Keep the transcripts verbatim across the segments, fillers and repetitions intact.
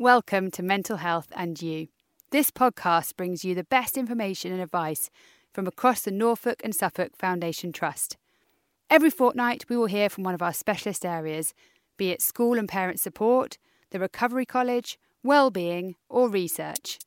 Welcome to Mental Health and You. This podcast brings you the best information and advice from across the Norfolk and Suffolk Foundation Trust. Every fortnight we will hear from one of our specialist areas, be it school and parent support, the recovery college, wellbeing or research.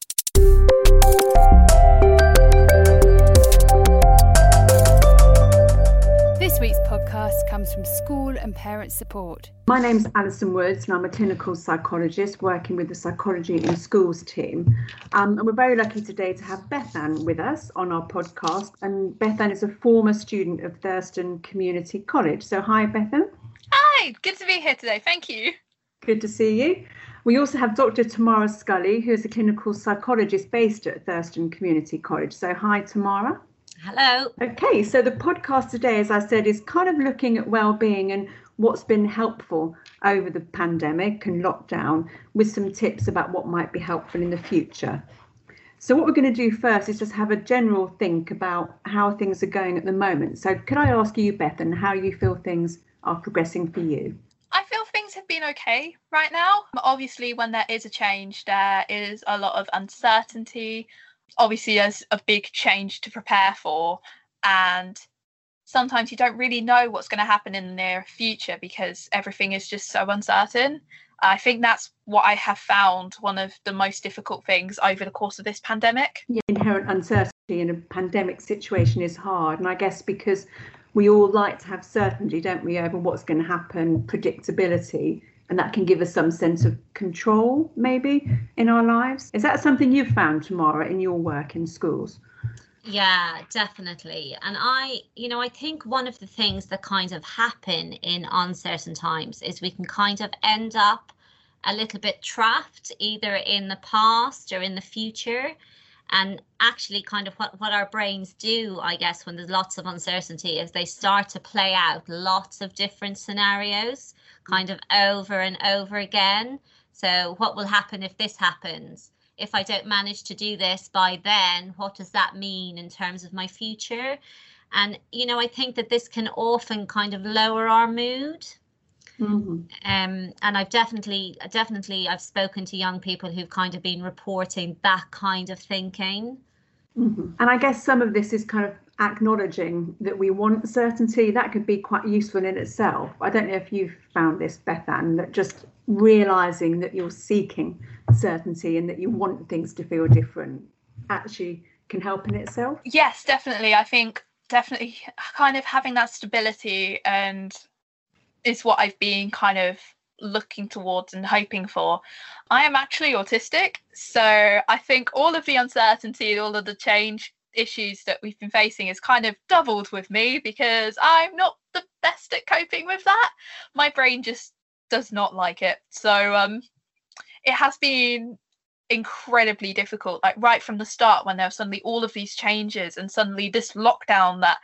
This week's podcast comes from school and parent support. My name's Alison Woods and I'm a clinical psychologist working with the Psychology in Schools team. Um, and we're very lucky today to have Bethan with us on our podcast. And Bethan is a former student of Thurston Community College. So hi, Bethan. Hi, good to be here today. Thank you. Good to see you. We also have Doctor Tamara Scully, who is a clinical psychologist based at Thurston Community College. So hi, Tamara. Hello. Okay, so the podcast today, as I said, is kind of looking at wellbeing and what's been helpful over the pandemic and lockdown, with some tips about what might be helpful in the future. So what we're going to do first is just have a general think about how things are going at the moment. So could I ask you, Bethan, how you feel things are progressing for you? I feel things have been okay right now. Obviously, when there is a change, there is a lot of uncertainty. Obviously there's a big change to prepare for, and sometimes you don't really know what's going to happen in the near future because everything is just so uncertain. I think that's what I have found one of the most difficult things over the course of this pandemic. Yeah, inherent uncertainty in a pandemic situation is hard, and I guess because we all like to have certainty, don't we, over what's going to happen, predictability. And that can give us some sense of control, maybe, in our lives. Is that something you've found, Tamara, in your work in schools? Yeah, definitely. And I, you know, I think one of the things that kind of happen in uncertain times is we can kind of end up a little bit trapped either in the past or in the future. And actually kind of what, what our brains do, I guess, when there's lots of uncertainty is they start to play out lots of different scenarios kind of over and over again. So what will happen if this happens? If I don't manage to do this by then, what does that mean in terms of my future? And, you know, I think that this can often kind of lower our mood. Mm-hmm. Um, and I've definitely, definitely I've spoken to young people who've kind of been reporting that kind of thinking. Mm-hmm. And I guess some of this is kind of acknowledging that we want certainty. That could be quite useful in itself. I don't know if you've found this, Bethan, that just realising that you're seeking certainty and that you want things to feel different actually can help in itself. Yes, definitely. I think definitely kind of having that stability and is what I've been kind of looking towards and hoping for. I am actually autistic, so I think all of the uncertainty, all of the change issues that we've been facing is kind of doubled with me because I'm not the best at coping with that. My brain just does not like it. So um, it has been incredibly difficult, like right from the start when there were suddenly all of these changes and suddenly this lockdown that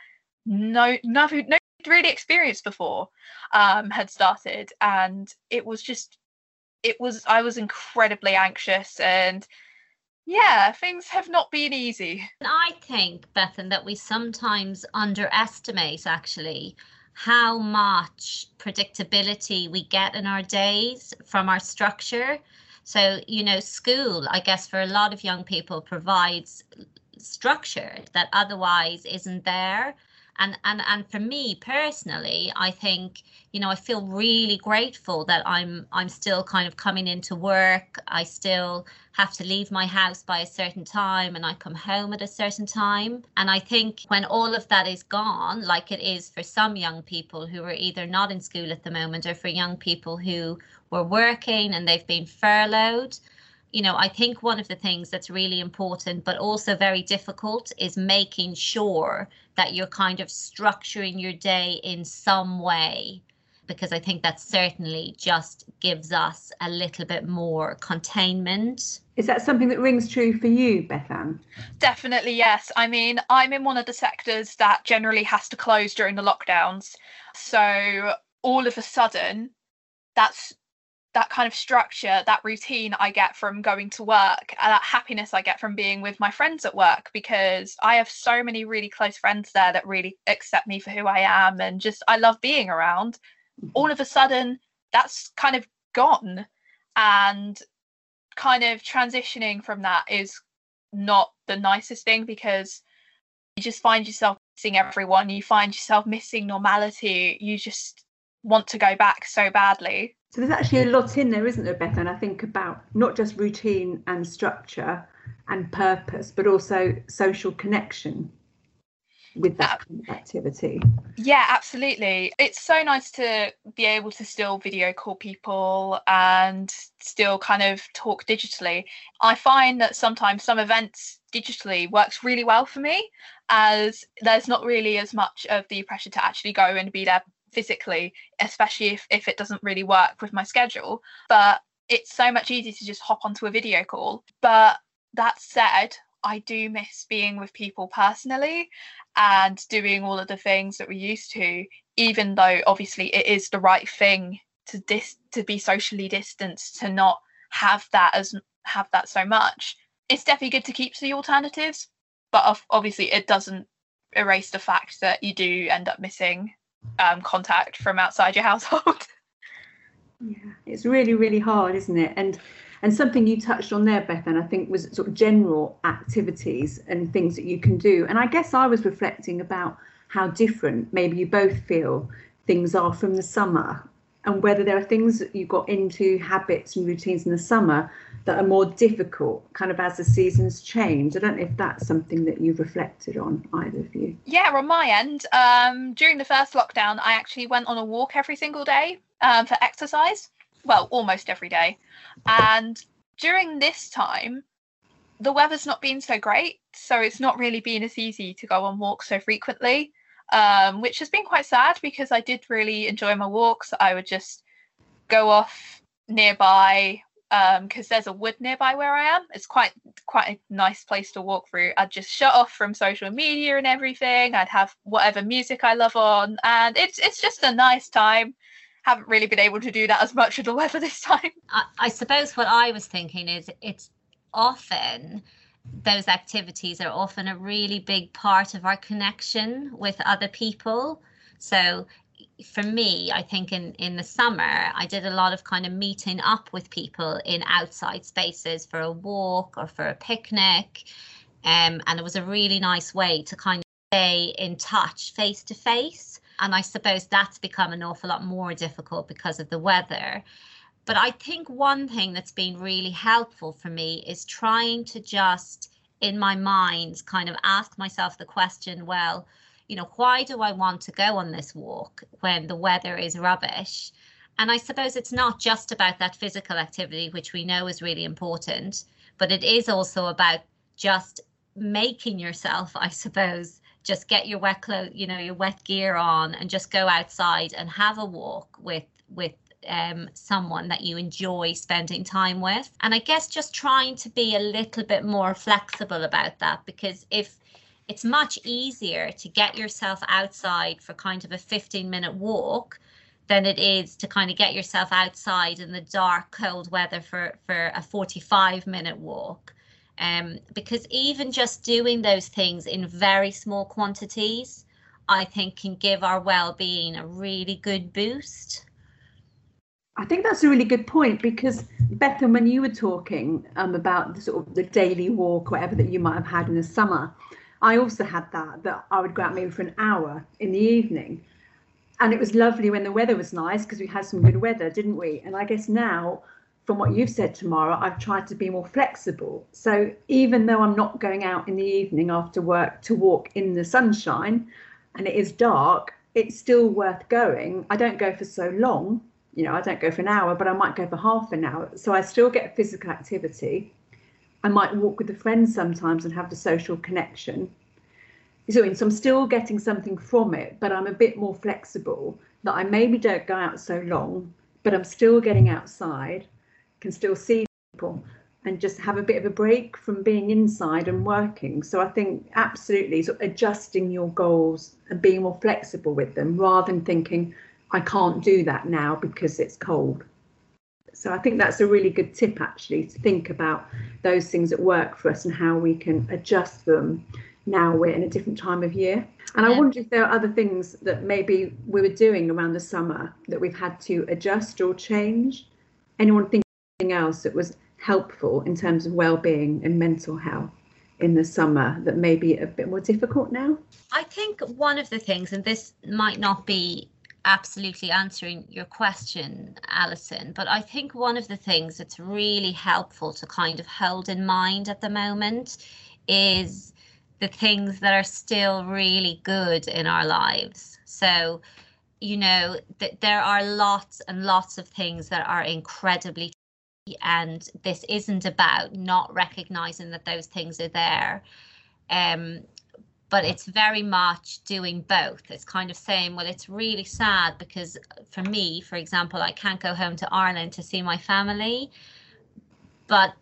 no, no, no, really experienced before um had started, and it was just it was I was incredibly anxious, and yeah, things have not been easy. And I think, Bethan, that we sometimes underestimate actually how much predictability we get in our days from our structure. So, you know, school, I guess, for a lot of young people provides structure that otherwise isn't there. And, and and for me personally, I think, you know, I feel really grateful that I'm I'm still kind of coming into work. I still have to leave my house by a certain time and I come home at a certain time. And I think when all of that is gone, like it is for some young people who are either not in school at the moment or for young people who were working and they've been furloughed, you know, I think one of the things that's really important, but also very difficult, is making sure that you're kind of structuring your day in some way, because I think that certainly just gives us a little bit more containment. Is that something that rings true for you, Bethan? Definitely, yes. I mean, I'm in one of the sectors that generally has to close during the lockdowns. So all of a sudden, that's that kind of structure, that routine I get from going to work, and that happiness I get from being with my friends at work, because I have so many really close friends there that really accept me for who I am and just I love being around. All of a sudden, that's kind of gone. And kind of transitioning from that is not the nicest thing, because you just find yourself missing everyone, you find yourself missing normality, you just want to go back so badly. So there's actually a lot in there, isn't there, Bethan? I think about not just routine and structure and purpose, but also social connection with that activity. Yeah, absolutely. It's so nice to be able to still video call people and still kind of talk digitally. I find that sometimes some events digitally works really well for me, as there's not really as much of the pressure to actually go and be there physically, especially if, if it doesn't really work with my schedule. But it's so much easier to just hop onto a video call. But that said, I do miss being with people personally and doing all of the things that we used to, even though obviously it is the right thing to dis- to be socially distanced, to not have that as have that so much. It's definitely good to keep to the alternatives, but obviously it doesn't erase the fact that you do end up missing um, contact from outside your household. Yeah, it's really, really hard, isn't it? And And something you touched on there, Bethan, I think, was sort of general activities and things that you can do. And I guess I was reflecting about how different maybe you both feel things are from the summer, and whether there are things that you got into, habits and routines in the summer that are more difficult kind of as the seasons change. I don't know if that's something that you've reflected on, either of you. Yeah, on my end, um, during the first lockdown, I actually went on a walk every single day um, for exercise. Well, almost every day. And during this time, the weather's not been so great, so it's not really been as easy to go on walks so frequently, um, which has been quite sad, because I did really enjoy my walks. I would just go off nearby, because um, there's a wood nearby where I am. It's quite quite a nice place to walk through. I'd just shut off from social media and everything. I'd have whatever music I love on, and it's it's just a nice time. Haven't really been able to do that as much with the weather this time. I, I suppose what I was thinking is it's often those activities are often a really big part of our connection with other people. So for me, I think in, in the summer, I did a lot of kind of meeting up with people in outside spaces for a walk or for a picnic. Um, and it was a really nice way to kind of stay in touch face to face. And I suppose that's become an awful lot more difficult because of the weather. But I think one thing that's been really helpful for me is trying to just, in my mind, kind of ask myself the question, well, you know, why do I want to go on this walk when the weather is rubbish? And I suppose it's not just about that physical activity, which we know is really important, but it is also about just making yourself, I suppose, just get your wet clothes, you know, your wet gear on, and just go outside and have a walk with with um, someone that you enjoy spending time with. And I guess just trying to be a little bit more flexible about that, because if it's much easier to get yourself outside for kind of a fifteen minute walk than it is to kind of get yourself outside in the dark, cold weather for, for a forty-five minute walk. Um, because even just doing those things in very small quantities, I think, can give our well-being a really good boost. I think that's a really good point, because Bethan, when you were talking um, about the sort of the daily walk, whatever that you might have had in the summer, I also had that, that I would go out maybe for an hour in the evening. And it was lovely when the weather was nice, because we had some good weather, didn't we? And I guess now, from what you've said, Tamara, I've tried to be more flexible. So even though I'm not going out in the evening after work to walk in the sunshine and it is dark, it's still worth going. I don't go for so long, you know, I don't go for an hour, but I might go for half an hour. So I still get physical activity. I might walk with a friend sometimes and have the social connection. So I'm still getting something from it, but I'm a bit more flexible, that I maybe don't go out so long, but I'm still getting outside, can still see people, and just have a bit of a break from being inside and working. So I think absolutely sort of adjusting your goals and being more flexible with them, rather than thinking, I can't do that now because it's cold. So I think that's a really good tip, actually, to think about those things that work for us and how we can adjust them. Now we're in a different time of year. And yeah. I wonder if there are other things that maybe we were doing around the summer that we've had to adjust or change. Anyone think else that was helpful in terms of well-being and mental health in the summer that may be a bit more difficult now? I think one of the things, and this might not be absolutely answering your question, Alison, but I think one of the things that's really helpful to kind of hold in mind at the moment is the things that are still really good in our lives. So, you know, th- there are lots and lots of things that are incredibly, and this isn't about not recognizing that those things are there. Um, but it's very much doing both. It's kind of saying, well, it's really sad because for me, for example, I can't go home to Ireland to see my family, but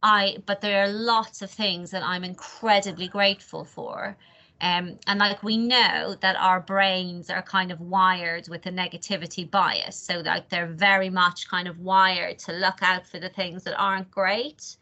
I but there are lots of things that I'm incredibly grateful for. Um, and like we know that our brains are kind of wired with a negativity bias, so like they're very much kind of wired to look out for the things that aren't great.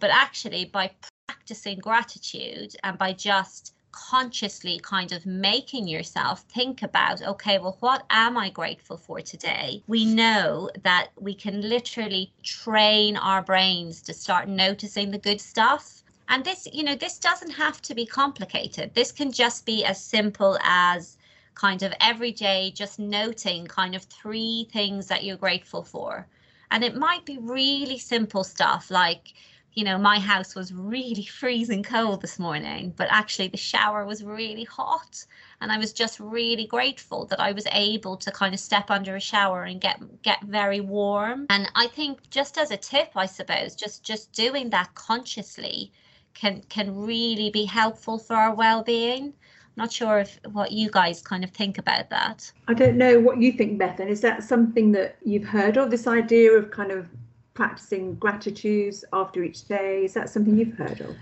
But actually, by practicing gratitude and by just consciously kind of making yourself think about, okay, well, what am I grateful for today? We know that we can literally train our brains to start noticing the good stuff. And this, you know, this doesn't have to be complicated. This can just be as simple as kind of every day, just noting kind of three things that you're grateful for. And it might be really simple stuff like, you know, my house was really freezing cold this morning, but actually the shower was really hot. And I was just really grateful that I was able to kind of step under a shower and get get very warm. And I think just as a tip, I suppose, just just doing that consciously can can really be helpful for our well-being. I'm not sure if what you guys kind of think about that. I don't know what you think, Bethan. Is that something that you've heard of, this idea of kind of practicing gratitudes after each day? Is that something you've heard of?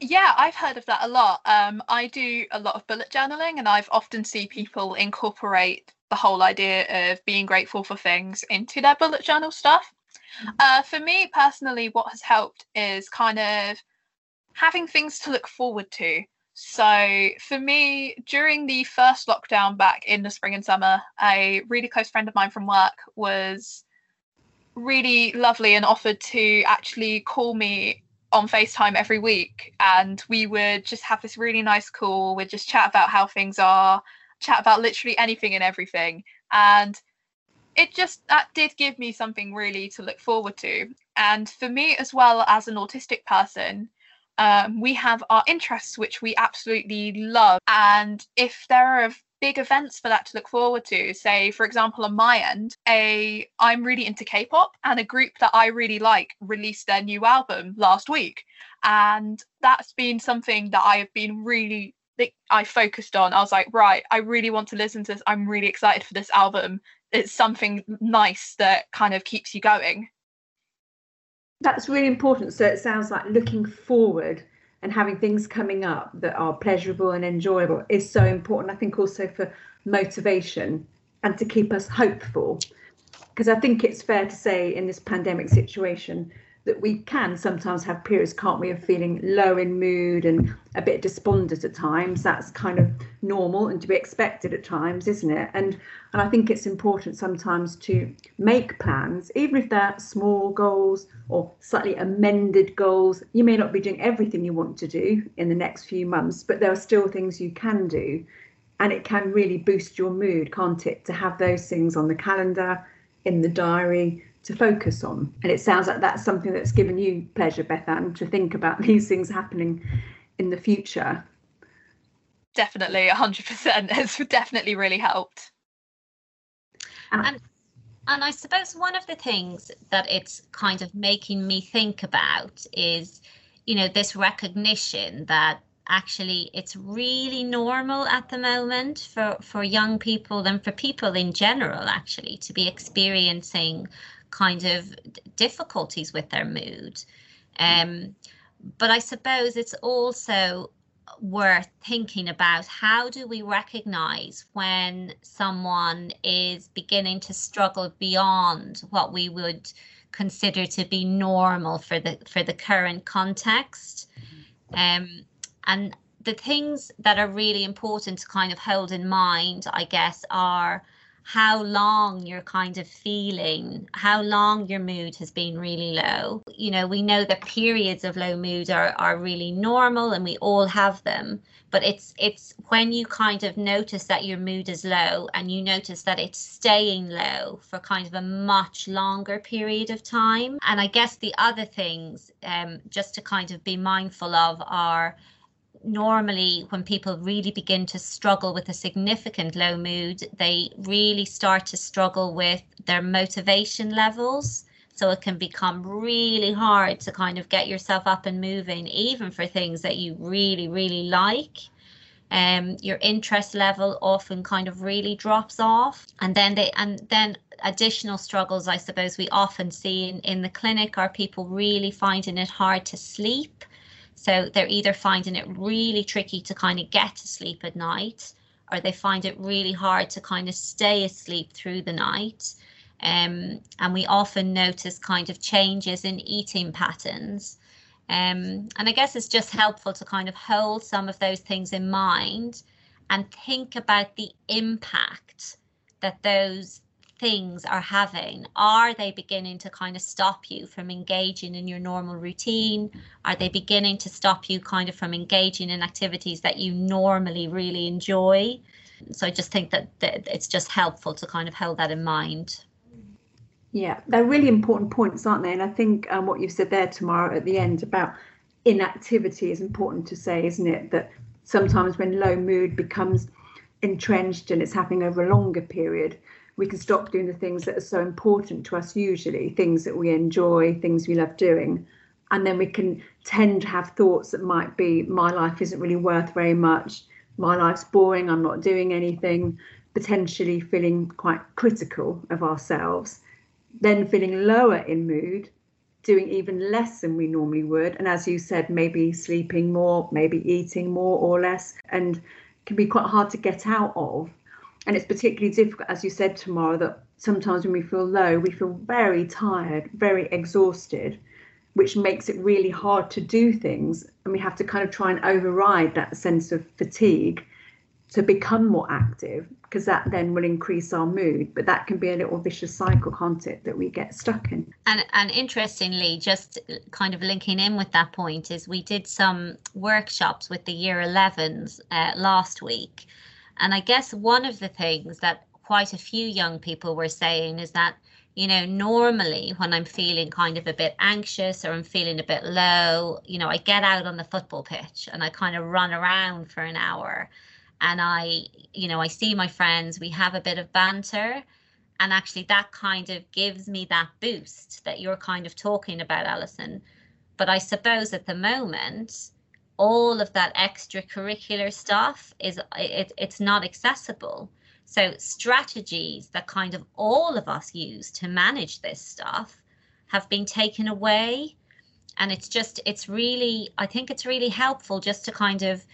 Yeah, I've heard of that a lot. Um, I do a lot of bullet journaling, and I've often seen people incorporate the whole idea of being grateful for things into their bullet journal stuff. Uh, for me personally, what has helped is kind of having things to look forward to. So for me, during the first lockdown back in the spring and summer, a really close friend of mine from work was really lovely and offered to actually call me on FaceTime every week. And we would just have this really nice call. We'd just chat about how things are, chat about literally anything and everything. And it just, that did give me something really to look forward to. And for me, as well as an autistic person, Um, we have our interests, which we absolutely love. And if there are big events for that to look forward to, say, for example, on my end, a I'm really into K-pop, and a group that I really like released their new album last week. And that's been something that I have been really, I focused on. I was like, right, I really want to listen to this. I'm really excited for this album. It's something nice that kind of keeps you going. That's really important. So it sounds like looking forward and having things coming up that are pleasurable and enjoyable is so important, I think, also for motivation and to keep us hopeful. Because I think it's fair to say in this pandemic situation that we can sometimes have periods, can't we, of feeling low in mood and a bit despondent at times. That's kind of normal and to be expected at times, isn't it? And and I think it's important sometimes to make plans, even if they're small goals or slightly amended goals. You may not be doing everything you want to do in the next few months, but there are still things you can do, and it can really boost your mood, can't it, to have those things on the calendar, in the diary, to focus on. And it sounds like that's something that's given you pleasure, Bethan, to think about these things happening in the future. Definitely, one hundred percent has definitely really helped. And, and and I suppose one of the things that it's kind of making me think about is, you know, this recognition that actually it's really normal at the moment for, for young people and for people in general, actually, to be experiencing kind of difficulties with their mood. Um, but I suppose it's also worth thinking about, how do we recognize when someone is beginning to struggle beyond what we would consider to be normal for the for the current context? Um, and the things that are really important to kind of hold in mind, I guess, are how long you're kind of feeling, how long your mood has been really low. You know, we know that periods of low mood are, are really normal and we all have them. But it's it's when you kind of notice that your mood is low and you notice that it's staying low for kind of a much longer period of time. And I guess the other things um, just to kind of be mindful of are, normally when people really begin to struggle with a significant low mood, they really start to struggle with their motivation levels. So it can become really hard to kind of get yourself up and moving, even for things that you really, really like. Um, your interest level often kind of really drops off. And then they and then additional struggles, I suppose, we often see in, in the clinic are people really finding it hard to sleep. So they're either finding it really tricky to kind of get to sleep at night, or they find it really hard to kind of stay asleep through the night. Um, and we often notice kind of changes in eating patterns. Um, and I guess it's just helpful to kind of hold some of those things in mind and think about the impact that those things are having. Are they beginning to kind of stop you from engaging in your normal routine? Are they beginning to stop you kind of from engaging in activities that you normally really enjoy? So I just think that it's just helpful to kind of hold that in mind. Yeah, they're really important points, aren't they? And I think um, what you've said there, Tamara, at the end about inactivity is important to say, isn't it? That sometimes when low mood becomes entrenched and it's happening over a longer period, we can stop doing the things that are so important to us usually, things that we enjoy, things we love doing. And then we can tend to have thoughts that might be, my life isn't really worth very much, my life's boring, I'm not doing anything, potentially feeling quite critical of ourselves, then feeling lower in mood, doing even less than we normally would. And as you said, maybe sleeping more, maybe eating more or less, and can be quite hard to get out of. And it's particularly difficult, as you said, Tamara, that sometimes when we feel low, we feel very tired, very exhausted, which makes it really hard to do things. And we have to kind of try and override that sense of fatigue to become more active, because that then will increase our mood. But that can be a little vicious cycle, can't it, that we get stuck in. And, and interestingly, just kind of linking in with that point, is we did some workshops with the year elevens uh, last week. And I guess one of the things that quite a few young people were saying is that, you know, normally when I'm feeling kind of a bit anxious or I'm feeling a bit low, you know, I get out on the football pitch and I kind of run around for an hour and I, you know, I see my friends, we have a bit of banter. And actually that kind of gives me that boost that you're kind of talking about, Alison. But I suppose at the moment, all of that extracurricular stuff is it, it's not accessible. So strategies that kind of all of us use to manage this stuff have been taken away. And it's just it's really I think it's really helpful just to kind of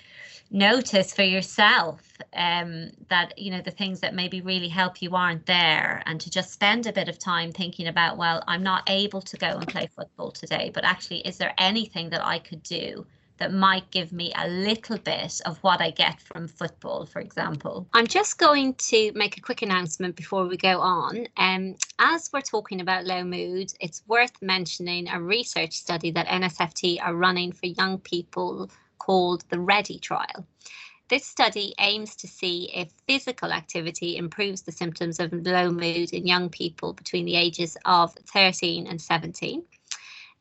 notice for yourself um, that, you know, the things that maybe really help you aren't there, and to just spend a bit of time thinking about, well, I'm not able to go and play football today, but actually, is there anything that I could do that might give me a little bit of what I get from football, for example? I'm just going to make a quick announcement before we go on. Um, as we're talking about low mood, it's worth mentioning a research study that N S F T are running for young people called the Ready trial. This study aims to see if physical activity improves the symptoms of low mood in young people between the ages of thirteen and seventeen.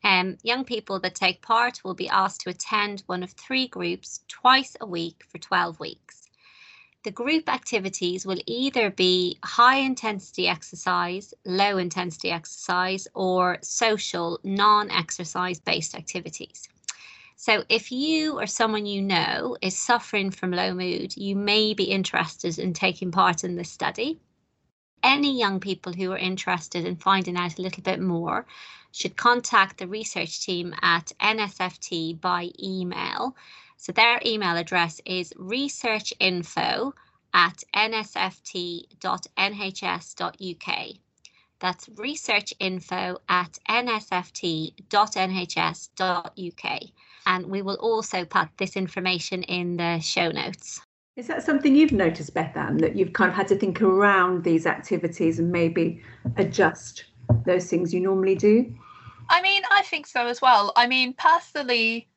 Um, young people that take part will be asked to attend one of three groups twice a week for twelve weeks. The group activities will either be high intensity exercise, low intensity exercise, or social non-exercise based activities. So if you or someone you know is suffering from low mood, you may be interested in taking part in this study. Any young people who are interested in finding out a little bit more should contact the research team at N S F T by email. So their email address is researchinfo at n s f t dot n h s dot u k. That's researchinfo at n s f t dot n h s dot u k. And we will also put this information in the show notes. Is that something you've noticed, Bethan, that you've kind of had to think around these activities and maybe adjust those things you normally do? I mean, I think so as well. I mean, personally,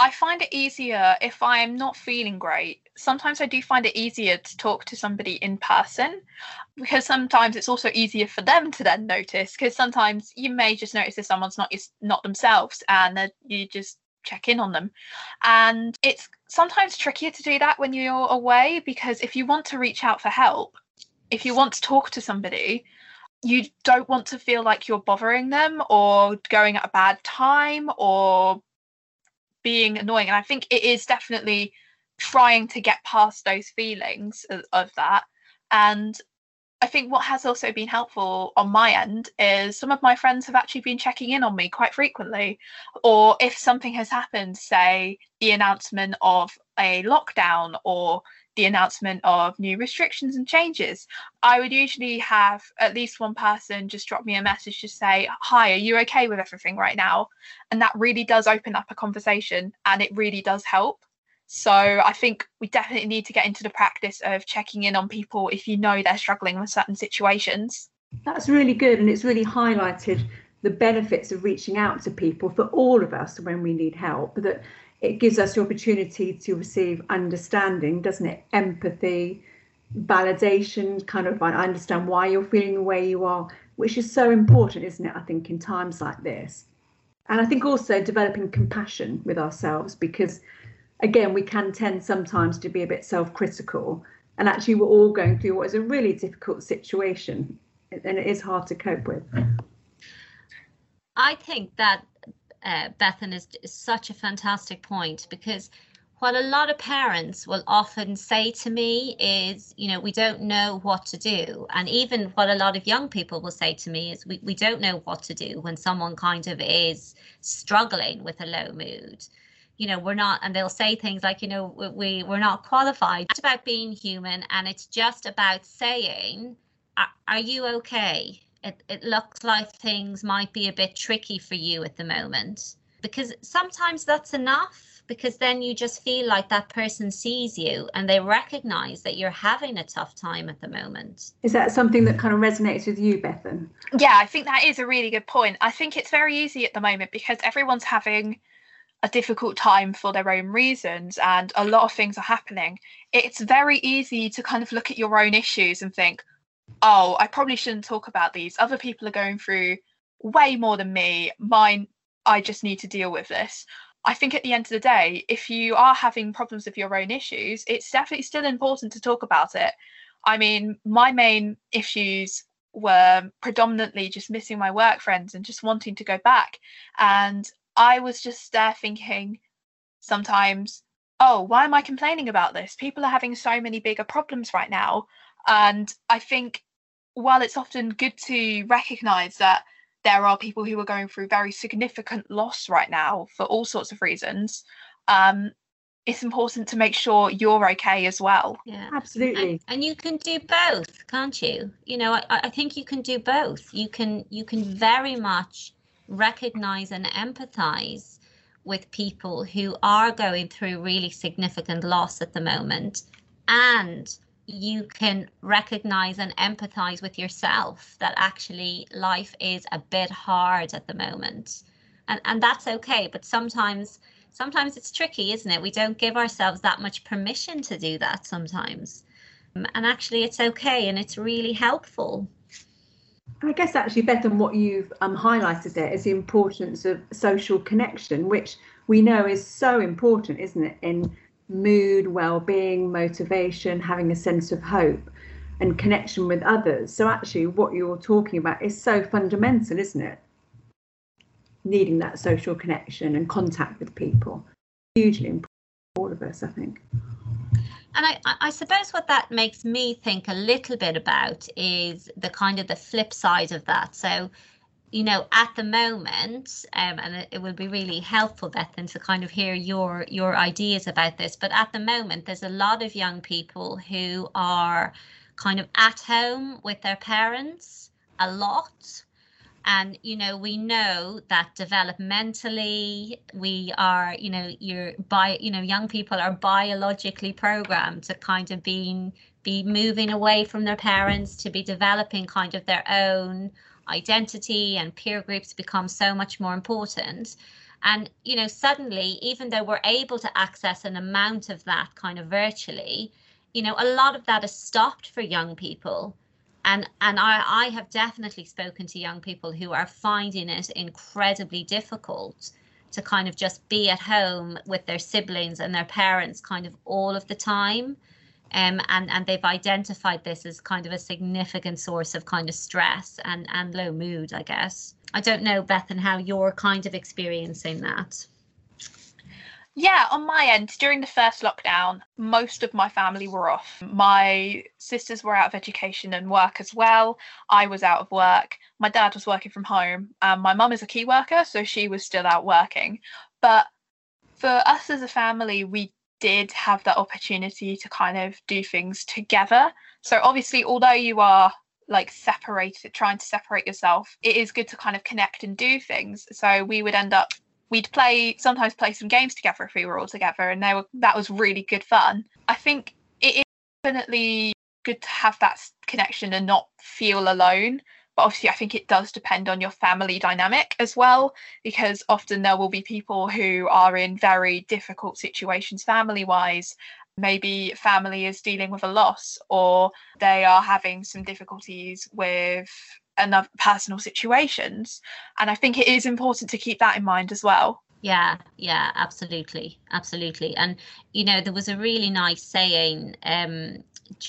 I find it easier if I'm not feeling great. Sometimes I do find it easier to talk to somebody in person, because sometimes it's also easier for them to then notice, because sometimes you may just notice if someone's not not themselves and you just check in on them. And it's sometimes trickier to do that when you're away, because if you want to reach out for help, if you want to talk to somebody, you don't want to feel like you're bothering them or going at a bad time or being annoying. And I think it is definitely trying to get past those feelings of that. And I think what has also been helpful on my end is some of my friends have actually been checking in on me quite frequently, or if something has happened, say the announcement of a lockdown or the announcement of new restrictions and changes, I would usually have at least one person just drop me a message to say, hi, are you okay with everything right now? And that really does open up a conversation, and it really does help. So I think we definitely need to get into the practice of checking in on people if you know they're struggling with certain situations. That's really good, and it's really highlighted the benefits of reaching out to people for all of us when we need help, that it gives us the opportunity to receive understanding, doesn't it? Empathy, validation, kind of, I understand why you're feeling the way you are, which is so important, isn't it, I think, in times like this. And I think also developing compassion with ourselves, because again, we can tend sometimes to be a bit self-critical, and actually we're all going through what is a really difficult situation, and it is hard to cope with. I think that uh, Bethan is, is such a fantastic point, because what a lot of parents will often say to me is, you know, we don't know what to do. And even what a lot of young people will say to me is we, we don't know what to do when someone kind of is struggling with a low mood. You know, we're not, and they'll say things like, you know, we, we're not qualified. It's about being human, and it's just about saying, are, are you okay? It, it looks like things might be a bit tricky for you at the moment. Because sometimes that's enough, because then you just feel like that person sees you and they recognise that you're having a tough time at the moment. Is that something that kind of resonates with you, Bethan? Yeah, I think that is a really good point. I think it's very easy at the moment because everyone's having a difficult time for their own reasons, and a lot of things are happening. It's very easy to kind of look at your own issues and think, oh, I probably shouldn't talk about these. Other people are going through way more than me. Mine, I just need to deal with this. I think at the end of the day, if you are having problems with your own issues, it's definitely still important to talk about it. I mean, my main issues were predominantly just missing my work friends and just wanting to go back. And I was just there thinking sometimes, oh, why am I complaining about this? People are having so many bigger problems right now. And I think while it's often good to recognise that there are people who are going through very significant loss right now for all sorts of reasons, um, it's important to make sure you're okay as well. Yeah, absolutely. And, and you can do both, can't you? You know, I, I think you can do both. You can, you can very much recognize and empathize with people who are going through really significant loss at the moment, and you can recognize and empathize with yourself that actually life is a bit hard at the moment, and and that's okay. But sometimes sometimes it's tricky, isn't it? We don't give ourselves that much permission to do that sometimes, and actually it's okay, and it's really helpful. I guess actually, Bethan, what you've um, highlighted there is the importance of social connection, which we know is so important, isn't it, in mood, well-being, motivation, having a sense of hope and connection with others. So actually what you're talking about is so fundamental, isn't it? Needing that social connection and contact with people. Hugely important for all of us, I think. And I, I suppose what that makes me think a little bit about is the kind of the flip side of that. So, you know, at the moment, um, and it, it will be really helpful, Bethan, to kind of hear your your ideas about this. But at the moment, there's a lot of young people who are kind of at home with their parents a lot. And, you know, we know that developmentally we are, you know, you're by, you know, young people are biologically programmed to kind of being be moving away from their parents, to be developing kind of their own identity, and peer groups become so much more important. And, you know, suddenly, even though we're able to access an amount of that kind of virtually, you know, a lot of that is stopped for young people. And and I, I have definitely spoken to young people who are finding it incredibly difficult to kind of just be at home with their siblings and their parents kind of all of the time. Um, and, and they've identified this as kind of a significant source of kind of stress and, and low mood, I guess. I don't know, Bethan, how you're kind of experiencing that. Yeah, on my end, during the first lockdown, most of my family were off. My sisters were out of education and work as well. I was out of work. My dad was working from home. Um, my mum is a key worker, so she was still out working. But for us as a family, we did have that opportunity to kind of do things together. So obviously, although you are like separated, trying to separate yourself, it is good to kind of connect and do things. So we would end up We'd play, sometimes play some games together if we were all together, and they were, that was really good fun. I think it is definitely good to have that connection and not feel alone. But obviously, I think it does depend on your family dynamic as well, because often there will be people who are in very difficult situations family-wise. Maybe family is dealing with a loss, or they are having some difficulties with another personal situations, and I think it is important to keep that in mind as well. Yeah, yeah, absolutely, absolutely. And you know, there was a really nice saying um,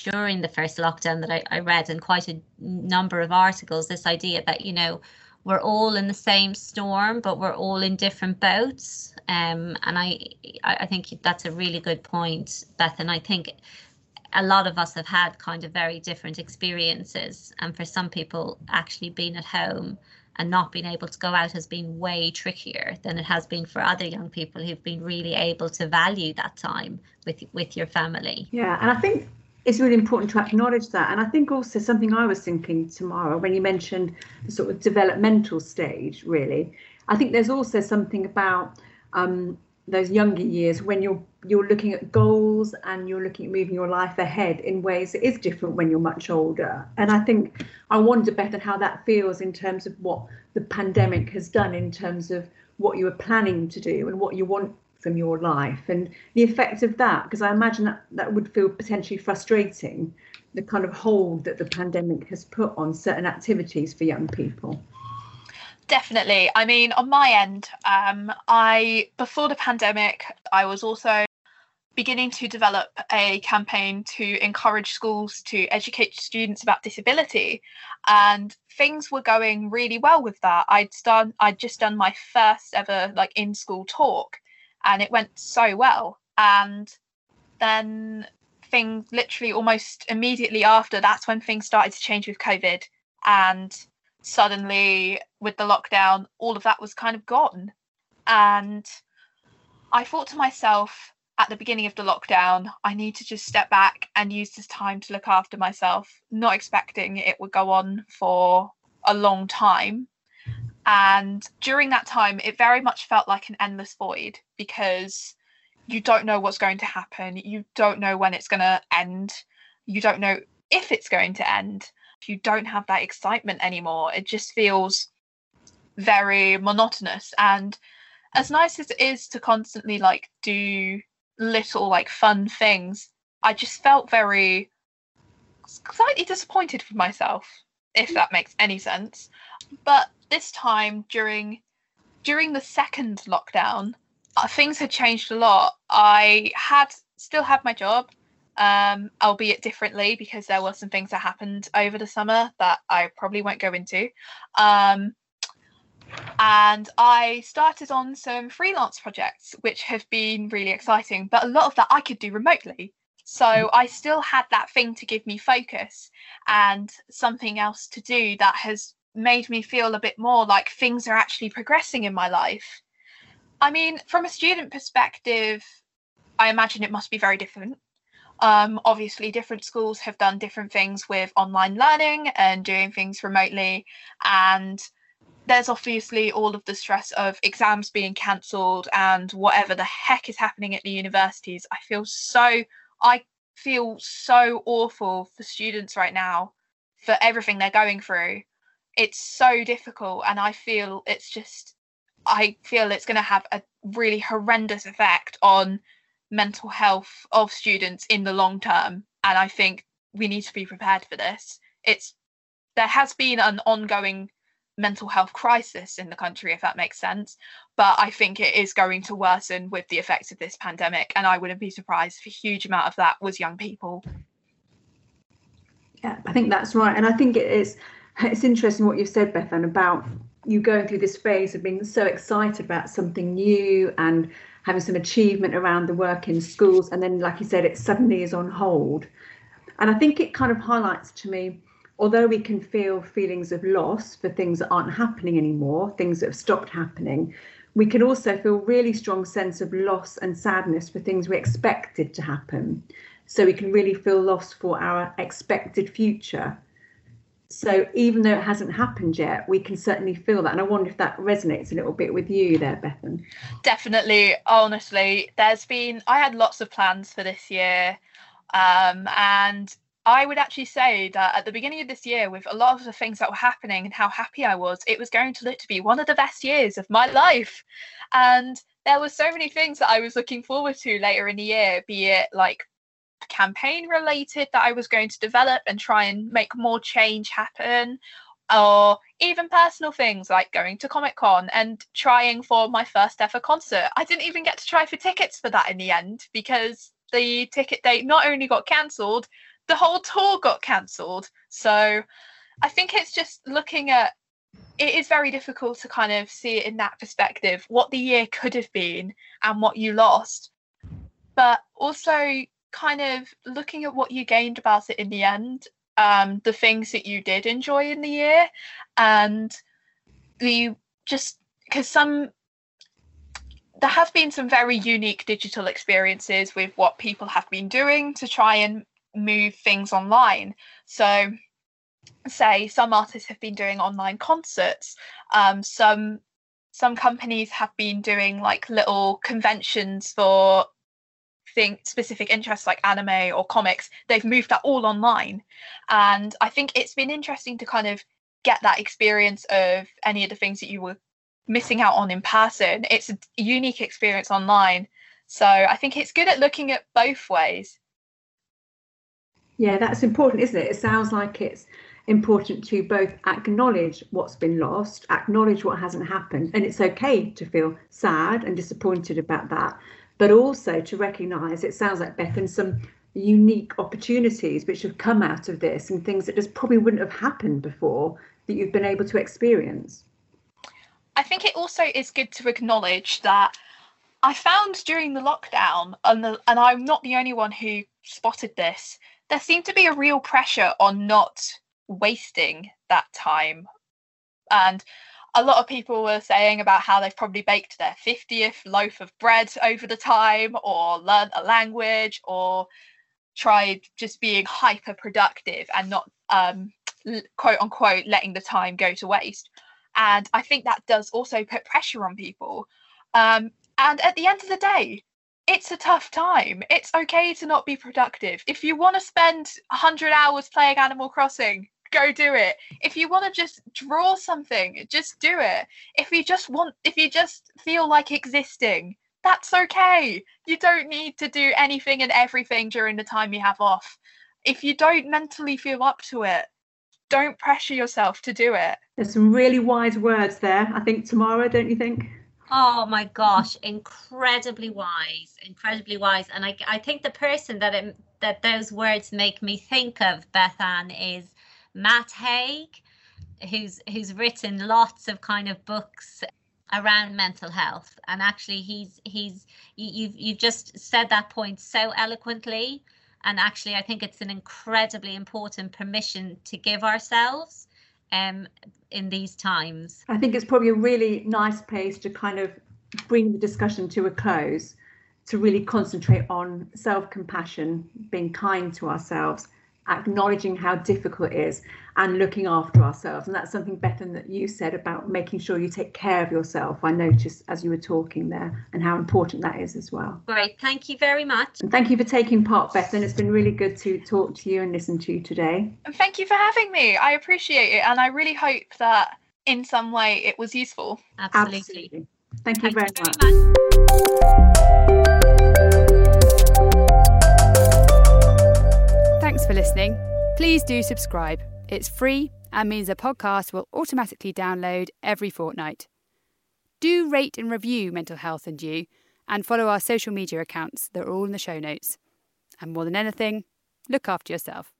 during the first lockdown that I, I read in quite a number of articles. This idea that, you know, we're all in the same storm, but we're all in different boats. Um, and I, I think that's a really good point, Beth. And I think a lot of us have had kind of very different experiences, and for some people actually being at home and not being able to go out has been way trickier than it has been for other young people who've been really able to value that time with with your family. Yeah, and I think it's really important to acknowledge that. And I think also something I was thinking, Tamara, when you mentioned the sort of developmental stage, really, I think there's also something about um, those younger years when you're you're looking at goals and you're looking at moving your life ahead in ways that is different when you're much older. And I think I wonder, Bethan, how that feels in terms of what the pandemic has done in terms of what you were planning to do and what you want from your life and the effect of that, because I imagine that, that would feel potentially frustrating, the kind of hold that the pandemic has put on certain activities for young people. Definitely. I mean, on my end, um, I before the pandemic, I was also beginning to develop a campaign to encourage schools to educate students about disability, and things were going really well with that. I'd done, I'd just done my first ever like in-school talk, and it went so well. And then things literally almost immediately after, that's when things started to change with COVID, and suddenly with the lockdown, all of that was kind of gone. And I thought to myself at the beginning of the lockdown, I need to just step back and use this time to look after myself, not expecting it would go on for a long time. And during that time, it very much felt like an endless void, because you don't know what's going to happen. You don't know when it's going to end. You don't know if it's going to end. You don't have that excitement anymore. It just feels very monotonous. And as nice as it is to constantly like do little like fun things, I just felt very slightly disappointed with myself, if that makes any sense. But this time during during the second lockdown, uh, things had changed a lot. I had still had my job, um, albeit differently, because there were some things that happened over the summer that I probably won't go into. Um, and I started on some freelance projects, which have been really exciting, but a lot of that I could do remotely. So I still had that thing to give me focus and something else to do that has made me feel a bit more like things are actually progressing in my life. I mean, from a student perspective, I imagine it must be very different. Um, obviously, different schools have done different things with online learning and doing things remotely. And there's obviously all of the stress of exams being cancelled and whatever the heck is happening at the universities. I feel so, I feel so awful for students right now, for everything they're going through. It's so difficult, and I feel it's just, I feel it's going to have a really horrendous effect on mental health of students in the long term. And I think we need to be prepared for this. It's, there has been an ongoing mental health crisis in the country, if that makes sense, but I think it is going to worsen with the effects of this pandemic, and I wouldn't be surprised if a huge amount of that was young people. Yeah, I think that's right, and I think it is, it's interesting what you've said, Bethan, about you going through this phase of being so excited about something new and having some achievement around the work in schools, and then, like you said, it suddenly is on hold. And I think it kind of highlights to me, although we can feel feelings of loss for things that aren't happening anymore, things that have stopped happening, we can also feel really strong sense of loss and sadness for things we expected to happen. So we can really feel loss for our expected future. So even though it hasn't happened yet, we can certainly feel that. And I wonder if that resonates a little bit with you there, Bethan. Definitely. Honestly, there's been, I had lots of plans for this year, um, and I would actually say that at the beginning of this year, with a lot of the things that were happening and how happy I was, it was going to look to be one of the best years of my life. And there were so many things that I was looking forward to later in the year, be it like campaign related that I was going to develop and try and make more change happen, or even personal things like going to Comic Con and trying for my first ever concert. I didn't even get to try for tickets for that in the end, because the ticket date not only got cancelled, the whole tour got cancelled. So I think it's just looking at, it is very difficult to kind of see it in that perspective, what the year could have been and what you lost, but also kind of looking at what you gained about it in the end, um, the things that you did enjoy in the year, and the just because some, there have been some very unique digital experiences with what people have been doing to try and move things online. So say some artists have been doing online concerts, um some some companies have been doing like little conventions for thing specific interests like anime or comics. They've moved that all online, and I think it's been interesting to kind of get that experience of any of the things that you were missing out on in person. It's a unique experience online, so I think it's good at looking at both ways. Yeah, that's important, isn't it? It sounds like it's important to both acknowledge what's been lost, acknowledge what hasn't happened, and it's okay to feel sad and disappointed about that, but also to recognise, it sounds like, Bethan, some unique opportunities which have come out of this and things that just probably wouldn't have happened before that you've been able to experience. I think it also is good to acknowledge that I found during the lockdown, and, the, and I'm not the only one who spotted this, there seemed to be a real pressure on not wasting that time. And a lot of people were saying about how they've probably baked their fiftieth loaf of bread over the time, or learned a language, or tried just being hyper productive and not, um, quote unquote, letting the time go to waste. And I think that does also put pressure on people. Um, and at the end of the day, it's a tough time. It's okay to not be productive. If you want to spend one hundred hours playing Animal Crossing, go do it. If you want to just draw something, just do it. If you just want, if you just feel like existing, that's okay. You don't need to do anything and everything during the time you have off. If you don't mentally feel up to it, don't pressure yourself to do it. There's some really wise words there, I think, Tamara, don't you think? Oh my gosh, incredibly wise, incredibly wise. And I, I think the person that it, that those words make me think of, Bethan, is Matt Haig, who's who's written lots of kind of books around mental health. And actually, he's he's you've you've just said that point so eloquently. And actually, I think it's an incredibly important permission to give ourselves Um, in these times. I think it's probably a really nice place to kind of bring the discussion to a close, to really concentrate on self-compassion, being kind to ourselves, acknowledging how difficult it is and looking after ourselves. And that's something, Bethan, that you said about making sure you take care of yourself. I noticed as you were talking there and how important that is as well. Great. Thank you very much. And thank you for taking part, Bethan. It's been really good to talk to you and listen to you today. And thank you for having me. I appreciate it. And I really hope that in some way it was useful. Absolutely. Absolutely. Thank you very, very much. much. Thanks for listening. Please do subscribe. It's free and means the podcast will automatically download every fortnight. Do rate and review Mental Health and You, and follow our social media accounts. They're all in the show notes. And more than anything, look after yourself.